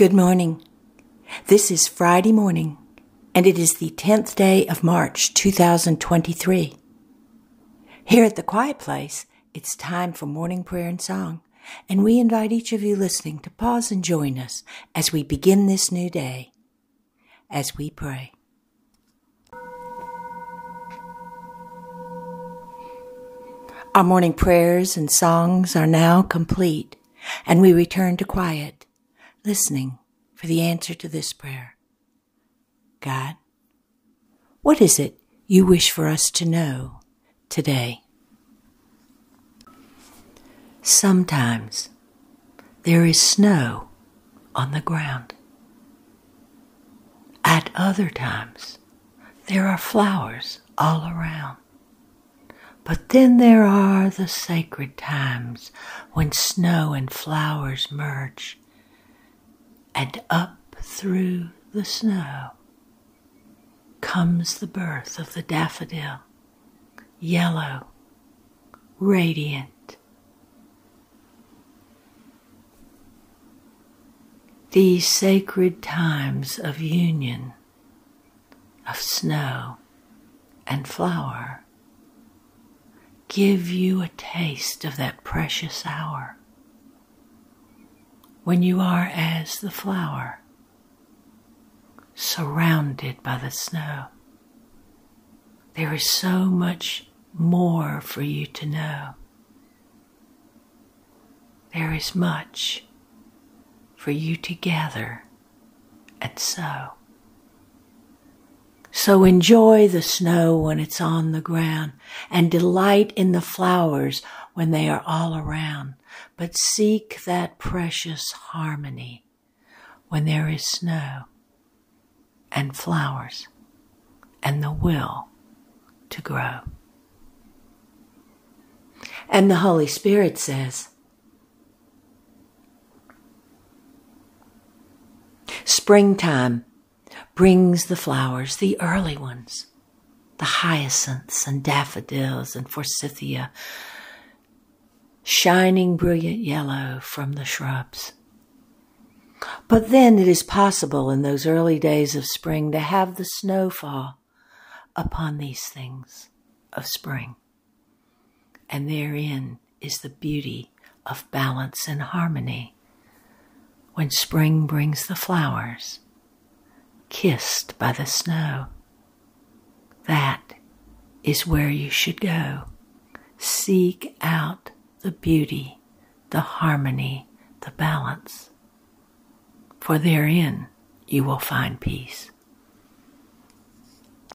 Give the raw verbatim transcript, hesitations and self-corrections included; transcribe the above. Good morning. This is Friday morning, and it is the tenth day of March two thousand twenty-three. Here at the Quiet Place, it's time for morning prayer and song, and we invite each of you listening to pause and join us as we begin this new day, as we pray. Our morning prayers and songs are now complete, and we return to quiet, listening for the answer to this prayer. God, what is it you wish for us to know today? Sometimes there is snow on the ground. At other times, there are flowers all around. But then there are the sacred times when snow and flowers merge, and up through the snow comes the birth of the daffodil, yellow, radiant. These sacred times of union of snow and flower give you a taste of that precious hour when you are as the flower, surrounded by the snow. There is so much more for you to know. There is much for you to gather and sow. So enjoy the snow when it's on the ground, and delight in the flowers when they are all around. But seek that precious harmony when there is snow and flowers and the will to grow. And the Holy Spirit says, springtime brings the flowers, the early ones, the hyacinths and daffodils and forsythia, shining brilliant yellow from the shrubs. But then it is possible in those early days of spring to have the snow fall upon these things of spring. And therein is the beauty of balance and harmony when spring brings the flowers, kissed by the snow. That is where you should go. Seek out the beauty, the harmony, the balance, for therein you will find peace.